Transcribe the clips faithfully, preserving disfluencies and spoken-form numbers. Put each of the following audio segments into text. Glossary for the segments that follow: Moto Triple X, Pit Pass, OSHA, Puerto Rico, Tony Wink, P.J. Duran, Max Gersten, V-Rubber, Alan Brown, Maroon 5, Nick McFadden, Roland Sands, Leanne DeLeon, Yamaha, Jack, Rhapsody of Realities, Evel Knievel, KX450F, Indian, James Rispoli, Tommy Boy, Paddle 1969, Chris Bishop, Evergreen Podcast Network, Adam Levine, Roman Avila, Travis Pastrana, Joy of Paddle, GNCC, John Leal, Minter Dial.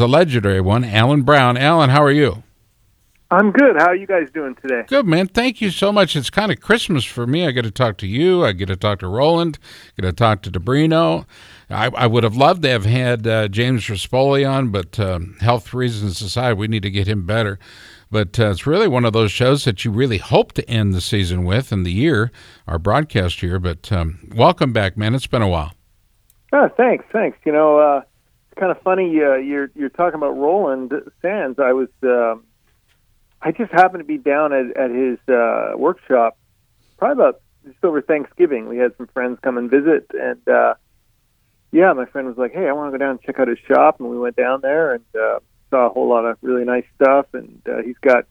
The legendary one, Alan Brown. Alan, how are you? I'm good. How are you guys doing today? Good, man. Thank you so much. It's kind of Christmas for me. I get to talk to you. I get to talk to Roland. I get to talk to D'Abrino. I, I would have loved to have had uh, James Rispoli on, but um, health reasons aside, we need to get him better. But uh, it's really one of those shows that you really hope to end the season with and the year, our broadcast year. But um, welcome back, man. It's been a while. Oh, thanks. Thanks. You know, uh, it's kind of funny. Uh, you're you're talking about Roland Sands. I was... Uh, I just happened to be down at, at his uh, workshop probably about just over Thanksgiving. We had some friends come and visit, and uh, yeah, my friend was like, hey, I want to go down and check out his shop, and we went down there and uh, saw a whole lot of really nice stuff, and uh, he's got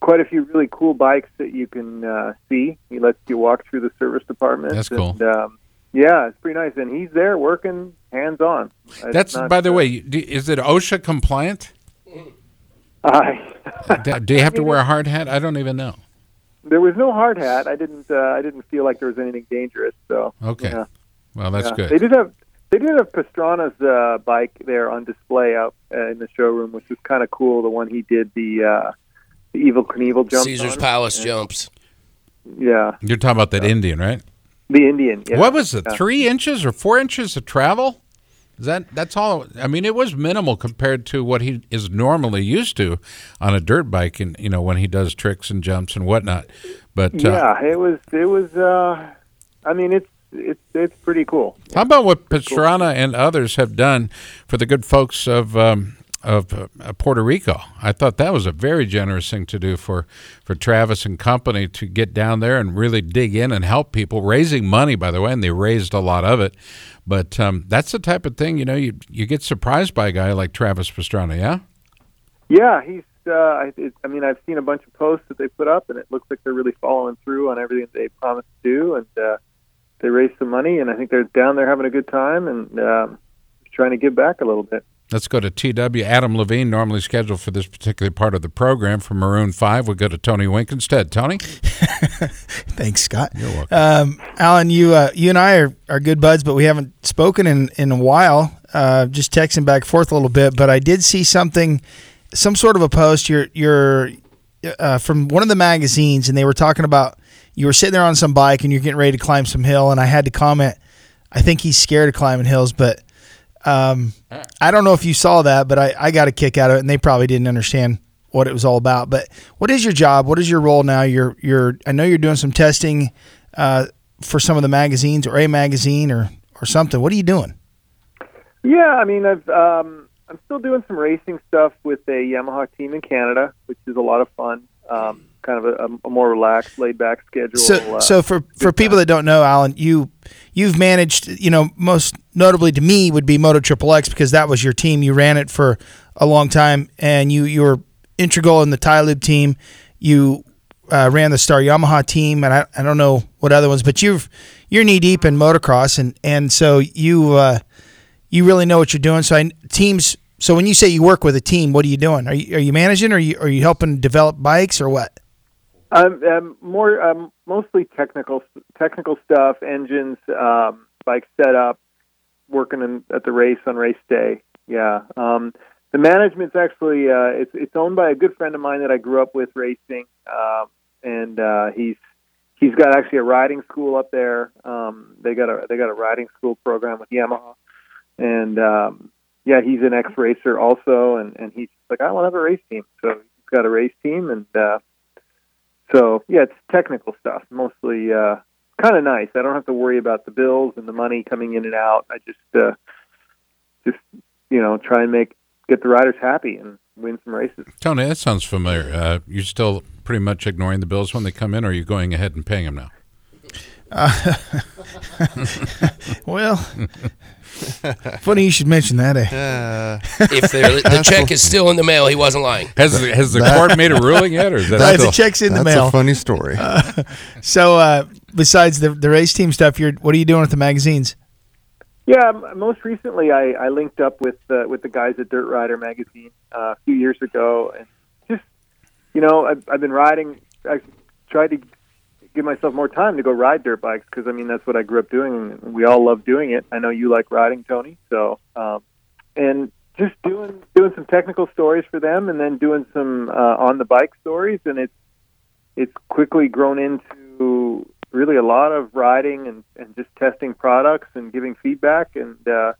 quite a few really cool bikes that you can uh, see. He lets you walk through the service department. That's cool. And, um, yeah, it's pretty nice, and he's there working hands-on. That's, by the uh, way, is it OSHA compliant? Uh, do you have to wear a hard hat? I don't even know. There was no hard hat. I didn't. Uh, I didn't feel like there was anything dangerous. So okay. Yeah. Well, that's yeah. good. They did have. They did have Pastrana's uh, bike there on display out uh, in the showroom, which was kind of cool. The one he did the uh, the Evel Knievel jumps. Caesar's on. Palace and, jumps. Yeah. You're talking about that uh, Indian, right? The Indian. Yeah. What was it? Yeah. Three inches or four inches of travel? That that's all. I mean, it was minimal compared to what he is normally used to on a dirt bike, and you know when he does tricks and jumps and whatnot. But yeah, uh, it was it was. Uh, I mean, it's it's it's pretty cool. How about what Pastrana cool. and others have done for the good folks of um, of uh, Puerto Rico? I thought that was a very generous thing to do for for Travis and company to get down there and really dig in and help people, raising money, by the way, and they raised a lot of it. But um, that's the type of thing, you know, you you get surprised by a guy like Travis Pastrana, yeah? Yeah, he's, uh, I, it, I mean, I've seen a bunch of posts that they put up, and it looks like they're really following through on everything they promised to do, and uh, they raised some money, and I think they're down there having a good time and um, trying to give back a little bit. Let's go to T W. Adam Levine, normally scheduled for this particular part of the program from Maroon five. We'll go to Tony Wink instead. Tony? Thanks, Scott. You're welcome. Um, Alan, you uh, you and I are, are good buds, but we haven't spoken in, in a while, uh, just texting back and forth a little bit. But I did see something, some sort of a post you're, you're, uh, from one of the magazines, and they were talking about you were sitting there on some bike and you're getting ready to climb some hill, and I had to comment, I think he's scared of climbing hills, but... Um, I don't know if you saw that, but I, I got a kick out of it, and they probably didn't understand what it was all about. But what is your job? What is your role now? You're you're I know you're doing some testing uh, for some of the magazines or a magazine or, or something. What are you doing? Yeah, I mean, I've um, I'm still doing some racing stuff with a Yamaha team in Canada, which is a lot of fun. Um, kind of a, a more relaxed, laid-back schedule. So, uh, so for, for people time. that don't know, Alan, you, you've managed, you know, most notably to me would be Moto Triple X because that was your team. You ran it for a long time, and you, you were integral in the Tyloob team. You uh, ran the Star Yamaha team, and I, I don't know what other ones, but you've, you're knee-deep in motocross, and, and so you uh, you really know what you're doing. So I, teams... So when you say you work with a team, what are you doing? Are you are you managing, or are you are you helping develop bikes, or what? Um, um more um, mostly technical technical stuff, engines, um, bike setup, working in, at the race on race day. Yeah, um, the management's actually uh, it's it's owned by a good friend of mine that I grew up with racing, um, and uh, he's he's got actually a riding school up there. Um, they got a they got a riding school program with Yamaha, and um, yeah, he's an ex-racer also, and, and he's like, I want to have a race team. So he's got a race team, and uh, so, yeah, it's technical stuff, mostly uh, kind of nice. I don't have to worry about the bills and the money coming in and out. I just, uh, just you know, try and make get the riders happy and win some races. Tony, that sounds familiar. Uh, you're still pretty much ignoring the bills when they come in, or are you going ahead and paying them now? Uh, well, funny you should mention that. Uh, if the check is still in the mail, he wasn't lying. Has the, has the court made a ruling yet, or is that still, the check's in the that's mail? That's a funny story. Uh, so, uh, besides the the race team stuff, you're what are you doing with the magazines? Yeah, most recently I, I linked up with uh, with the guys at Dirt Rider magazine uh, a few years ago, and just you know I've, I've been riding. I tried to give myself more time to go ride dirt bikes because I mean that's what I grew up doing, and we all love doing it. I know you like riding, Tony. So um, and just doing doing some technical stories for them, and then doing some uh, on the bike stories, and it's it's quickly grown into really a lot of riding and, and just testing products and giving feedback. And, uh,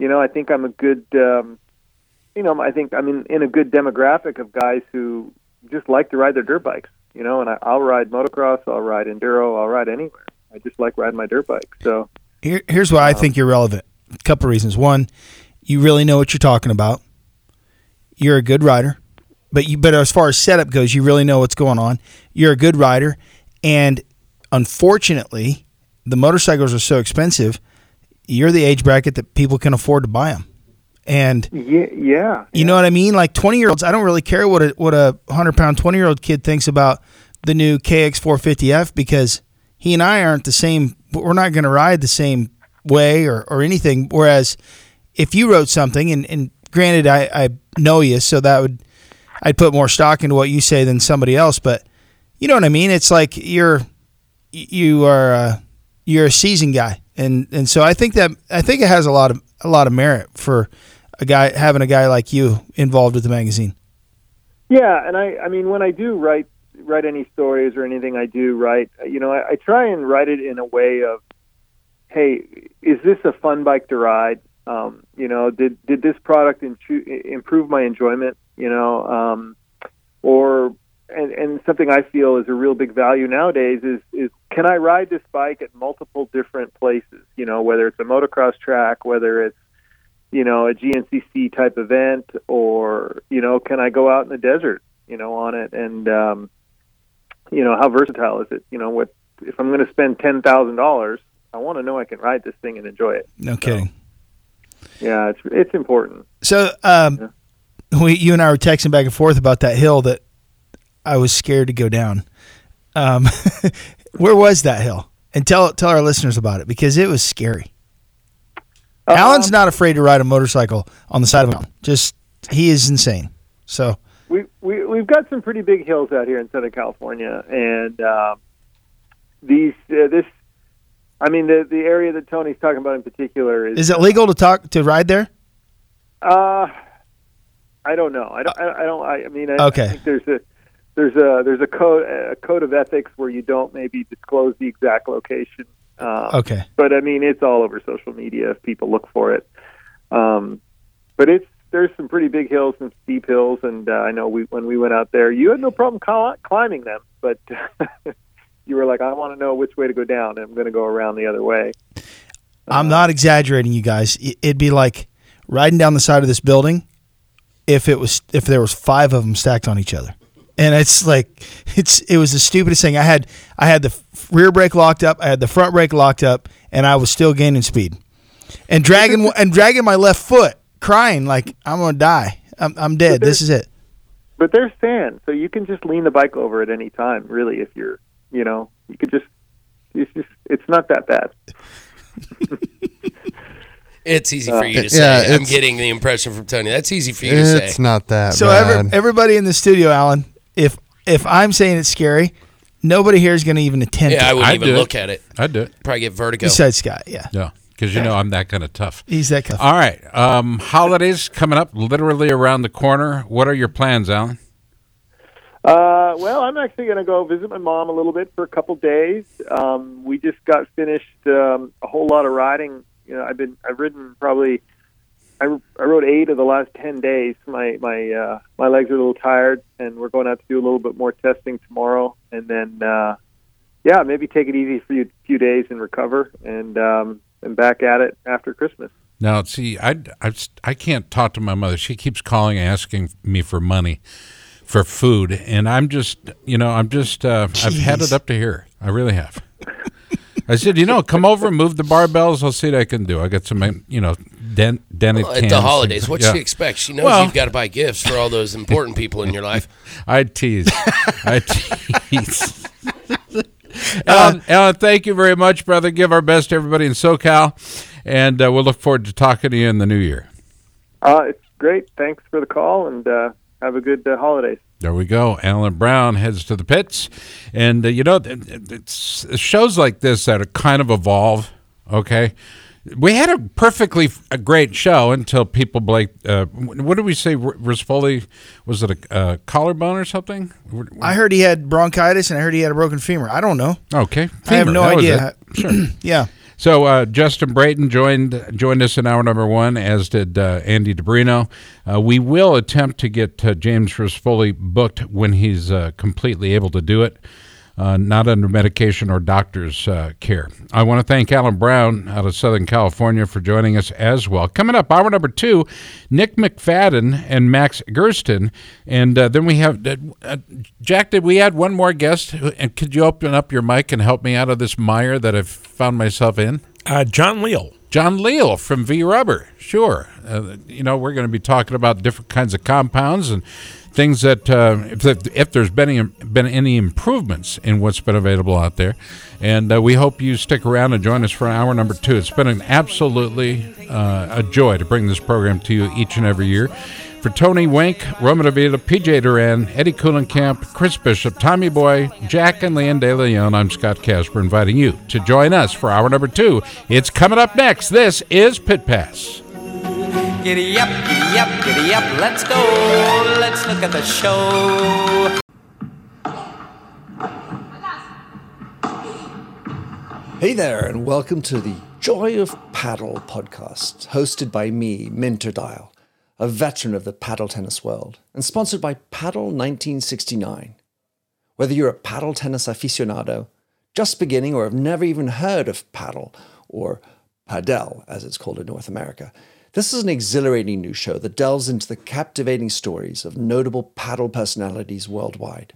you know, I think I'm a good, um, you know, I think I'm in, in a good demographic of guys who just like to ride their dirt bikes, you know, and I, I'll ride motocross, I'll ride enduro, I'll ride anywhere. I just like riding my dirt bike. So Here, here's why um, I think you're relevant. A couple of reasons. One, you really know what you're talking about. You're a good rider, but you, but as far as setup goes, you really know what's going on. You're a good rider. And unfortunately, the motorcycles are so expensive. You're the age bracket that people can afford to buy them, and yeah, yeah you know yeah. what I mean. Like twenty year olds, I don't really care what a what a hundred pound twenty year old kid thinks about the new K X four fifty F because he and I aren't the same. We're not going to ride the same way or or anything. Whereas if you wrote something, and, and granted, I, I know you, so that would I'd put more stock into what you say than somebody else. But you know what I mean. It's like you're. You are uh, you're a seasoned guy, and, and so I think that I think it has a lot of a lot of merit for a guy having a guy like you involved with the magazine. Yeah, and I, I mean when I do write write any stories or anything I do write, you know I, I try and write it in a way of, hey, is this a fun bike to ride? Um, you know, did did this product intru- improve my enjoyment? You know, um, or And, and something I feel is a real big value nowadays is, is can I ride this bike at multiple different places? You know, whether it's a motocross track, whether it's, you know, a G N C C type event, or, you know, can I go out in the desert, you know, on it? And, um, you know, how versatile is it? You know, what if I'm going to spend ten thousand dollars, I want to know I can ride this thing and enjoy it. No kidding. So, yeah, it's it's important. So um, yeah. we, you and I were texting back and forth about that hill that I was scared to go down. Um, where was that hill? And tell tell our listeners about it, because it was scary. Uh, Alan's not afraid to ride a motorcycle on the side of a mountain. Just, he is insane. So we, we, we've got some pretty big hills out here in Southern California. And uh, these uh, this, I mean, the, the area that Tony's talking about in particular is... Is it legal to talk to ride there? Uh, I don't know. I don't, I, I don't, I, I mean, I, okay. I think there's a... There's a there's a code a code of ethics where you don't maybe disclose the exact location. Um, okay, but I mean it's all over social media if people look for it. Um, but it's there's some pretty big hills and steep hills, and uh, I know we when we went out there, you had no problem cl- climbing them, but you were like, I want to know which way to go down, and I'm going to go around the other way. I'm um, not exaggerating, you guys. It'd be like riding down the side of this building if it was if there was five of them stacked on each other. And it's like, it's it was the stupidest thing. I had I had the rear brake locked up, I had the front brake locked up, and I was still gaining speed, and dragging and dragging my left foot, crying like I'm gonna die, I'm I'm dead. This is it. But there's sand, so you can just lean the bike over at any time. Really, if you're, you know, you could just, it's just, it's not that bad. It's easy for you to uh, say. Yeah, I'm getting the impression from Tony. That's easy for you to say. It's not that so bad. So every, everybody in the studio, Alan. If if I'm saying it's scary, nobody here is going to even attempt. Yeah, it. I wouldn't I'd even look it. at it. I'd do it. Probably get vertigo. Besides Scott, yeah. Yeah, because you know I'm that kind of tough. He's that tough. All right. Um, holidays coming up literally around the corner. What are your plans, Alan? Uh, well, I'm actually going to go visit my mom a little bit for a couple days. Um, we just got finished um, a whole lot of riding. You know, I've been I've ridden probably... I, I rode eight of the last ten days. My my uh, my legs are a little tired, and we're going out to do a little bit more testing tomorrow. And then, uh, yeah, maybe take it easy for a few days and recover, and um, and back at it after Christmas. Now, see, I, I, I can't talk to my mother. She keeps calling, asking me for money, for food, and I'm just, you know, I'm just, uh, I've had it up to here. I really have. I said, you know, come over, move the barbells. I'll see what I can do. I got some, you know, dent, dented well, at cans. At the holidays, what yeah. she expects. She knows well, you've got to buy gifts for all those important people in your life. I tease. I tease. Alan, Alan, thank you very much, brother. Give our best to everybody in SoCal, and uh, we'll look forward to talking to you in the new year. Uh, it's great. Thanks for the call, and uh, have a good uh, holidays. There we go. Alan Brown heads to the pits. And, uh, you know, it's shows like this that are kind of evolve, okay? We had a perfectly a great show until people like, uh, what did we say, Rispoli, was it a uh, collarbone or something? I heard he had bronchitis, and I heard he had a broken femur. I don't know. Okay. Femur, I have no idea. Sure. Yeah. So uh, Justin Brayton joined joined us in hour number one, as did uh, Andy D'Abrino. Uh, we will attempt to get uh, James Rispoli booked when he's uh, completely able to do it, uh, not under medication or doctor's uh, care. I want to thank Alan Brown out of Southern California for joining us as well. Coming up, hour number two, Nick McFadden and Max Gersten. And uh, then we have, uh, Jack, did we add one more guest? And could you open up your mic and help me out of this mire that I've found myself in? Uh, John Leal. John Leal from V-Rubber, sure. Uh, you know, we're going to be talking about different kinds of compounds and things that, uh, if, if there's been any, been any improvements in what's been available out there. And uh, we hope you stick around and join us for hour number two. It's been an absolutely uh, a joy to bring this program to you each and every year. For Tony Wink, Roman Avila, P J. Duran, Eddie Kuhlenkamp, Chris Bishop, Tommy Boy, Jack, and Leanne DeLeon, I'm Scott Casper inviting you to join us for hour number two. It's coming up next. This is Pit Pass. Giddy up, giddy up, giddy up. Let's go. Let's look at the show. Hey there, and welcome to the Joy of Paddle podcast, hosted by me, Minter Dial, a veteran of the paddle tennis world, and sponsored by Paddle nineteen sixty-nine. Whether you're a paddle tennis aficionado, just beginning, or have never even heard of paddle, or padel, as it's called in North America, this is an exhilarating new show that delves into the captivating stories of notable paddle personalities worldwide.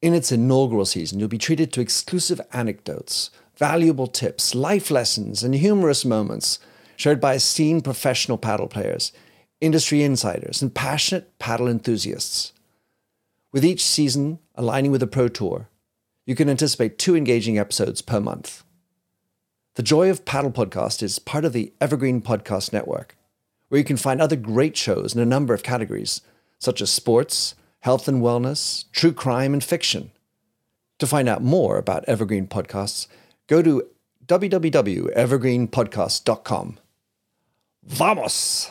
In its inaugural season, you'll be treated to exclusive anecdotes, valuable tips, life lessons, and humorous moments shared by esteemed professional paddle players, industry insiders, and passionate paddle enthusiasts. With each season aligning with a pro tour, you can anticipate two engaging episodes per month. The Joy of Paddle podcast is part of the Evergreen Podcast Network, where you can find other great shows in a number of categories, such as sports, health and wellness, true crime, and fiction. To find out more about Evergreen Podcasts, go to w w w dot evergreen podcast dot com. Vamos!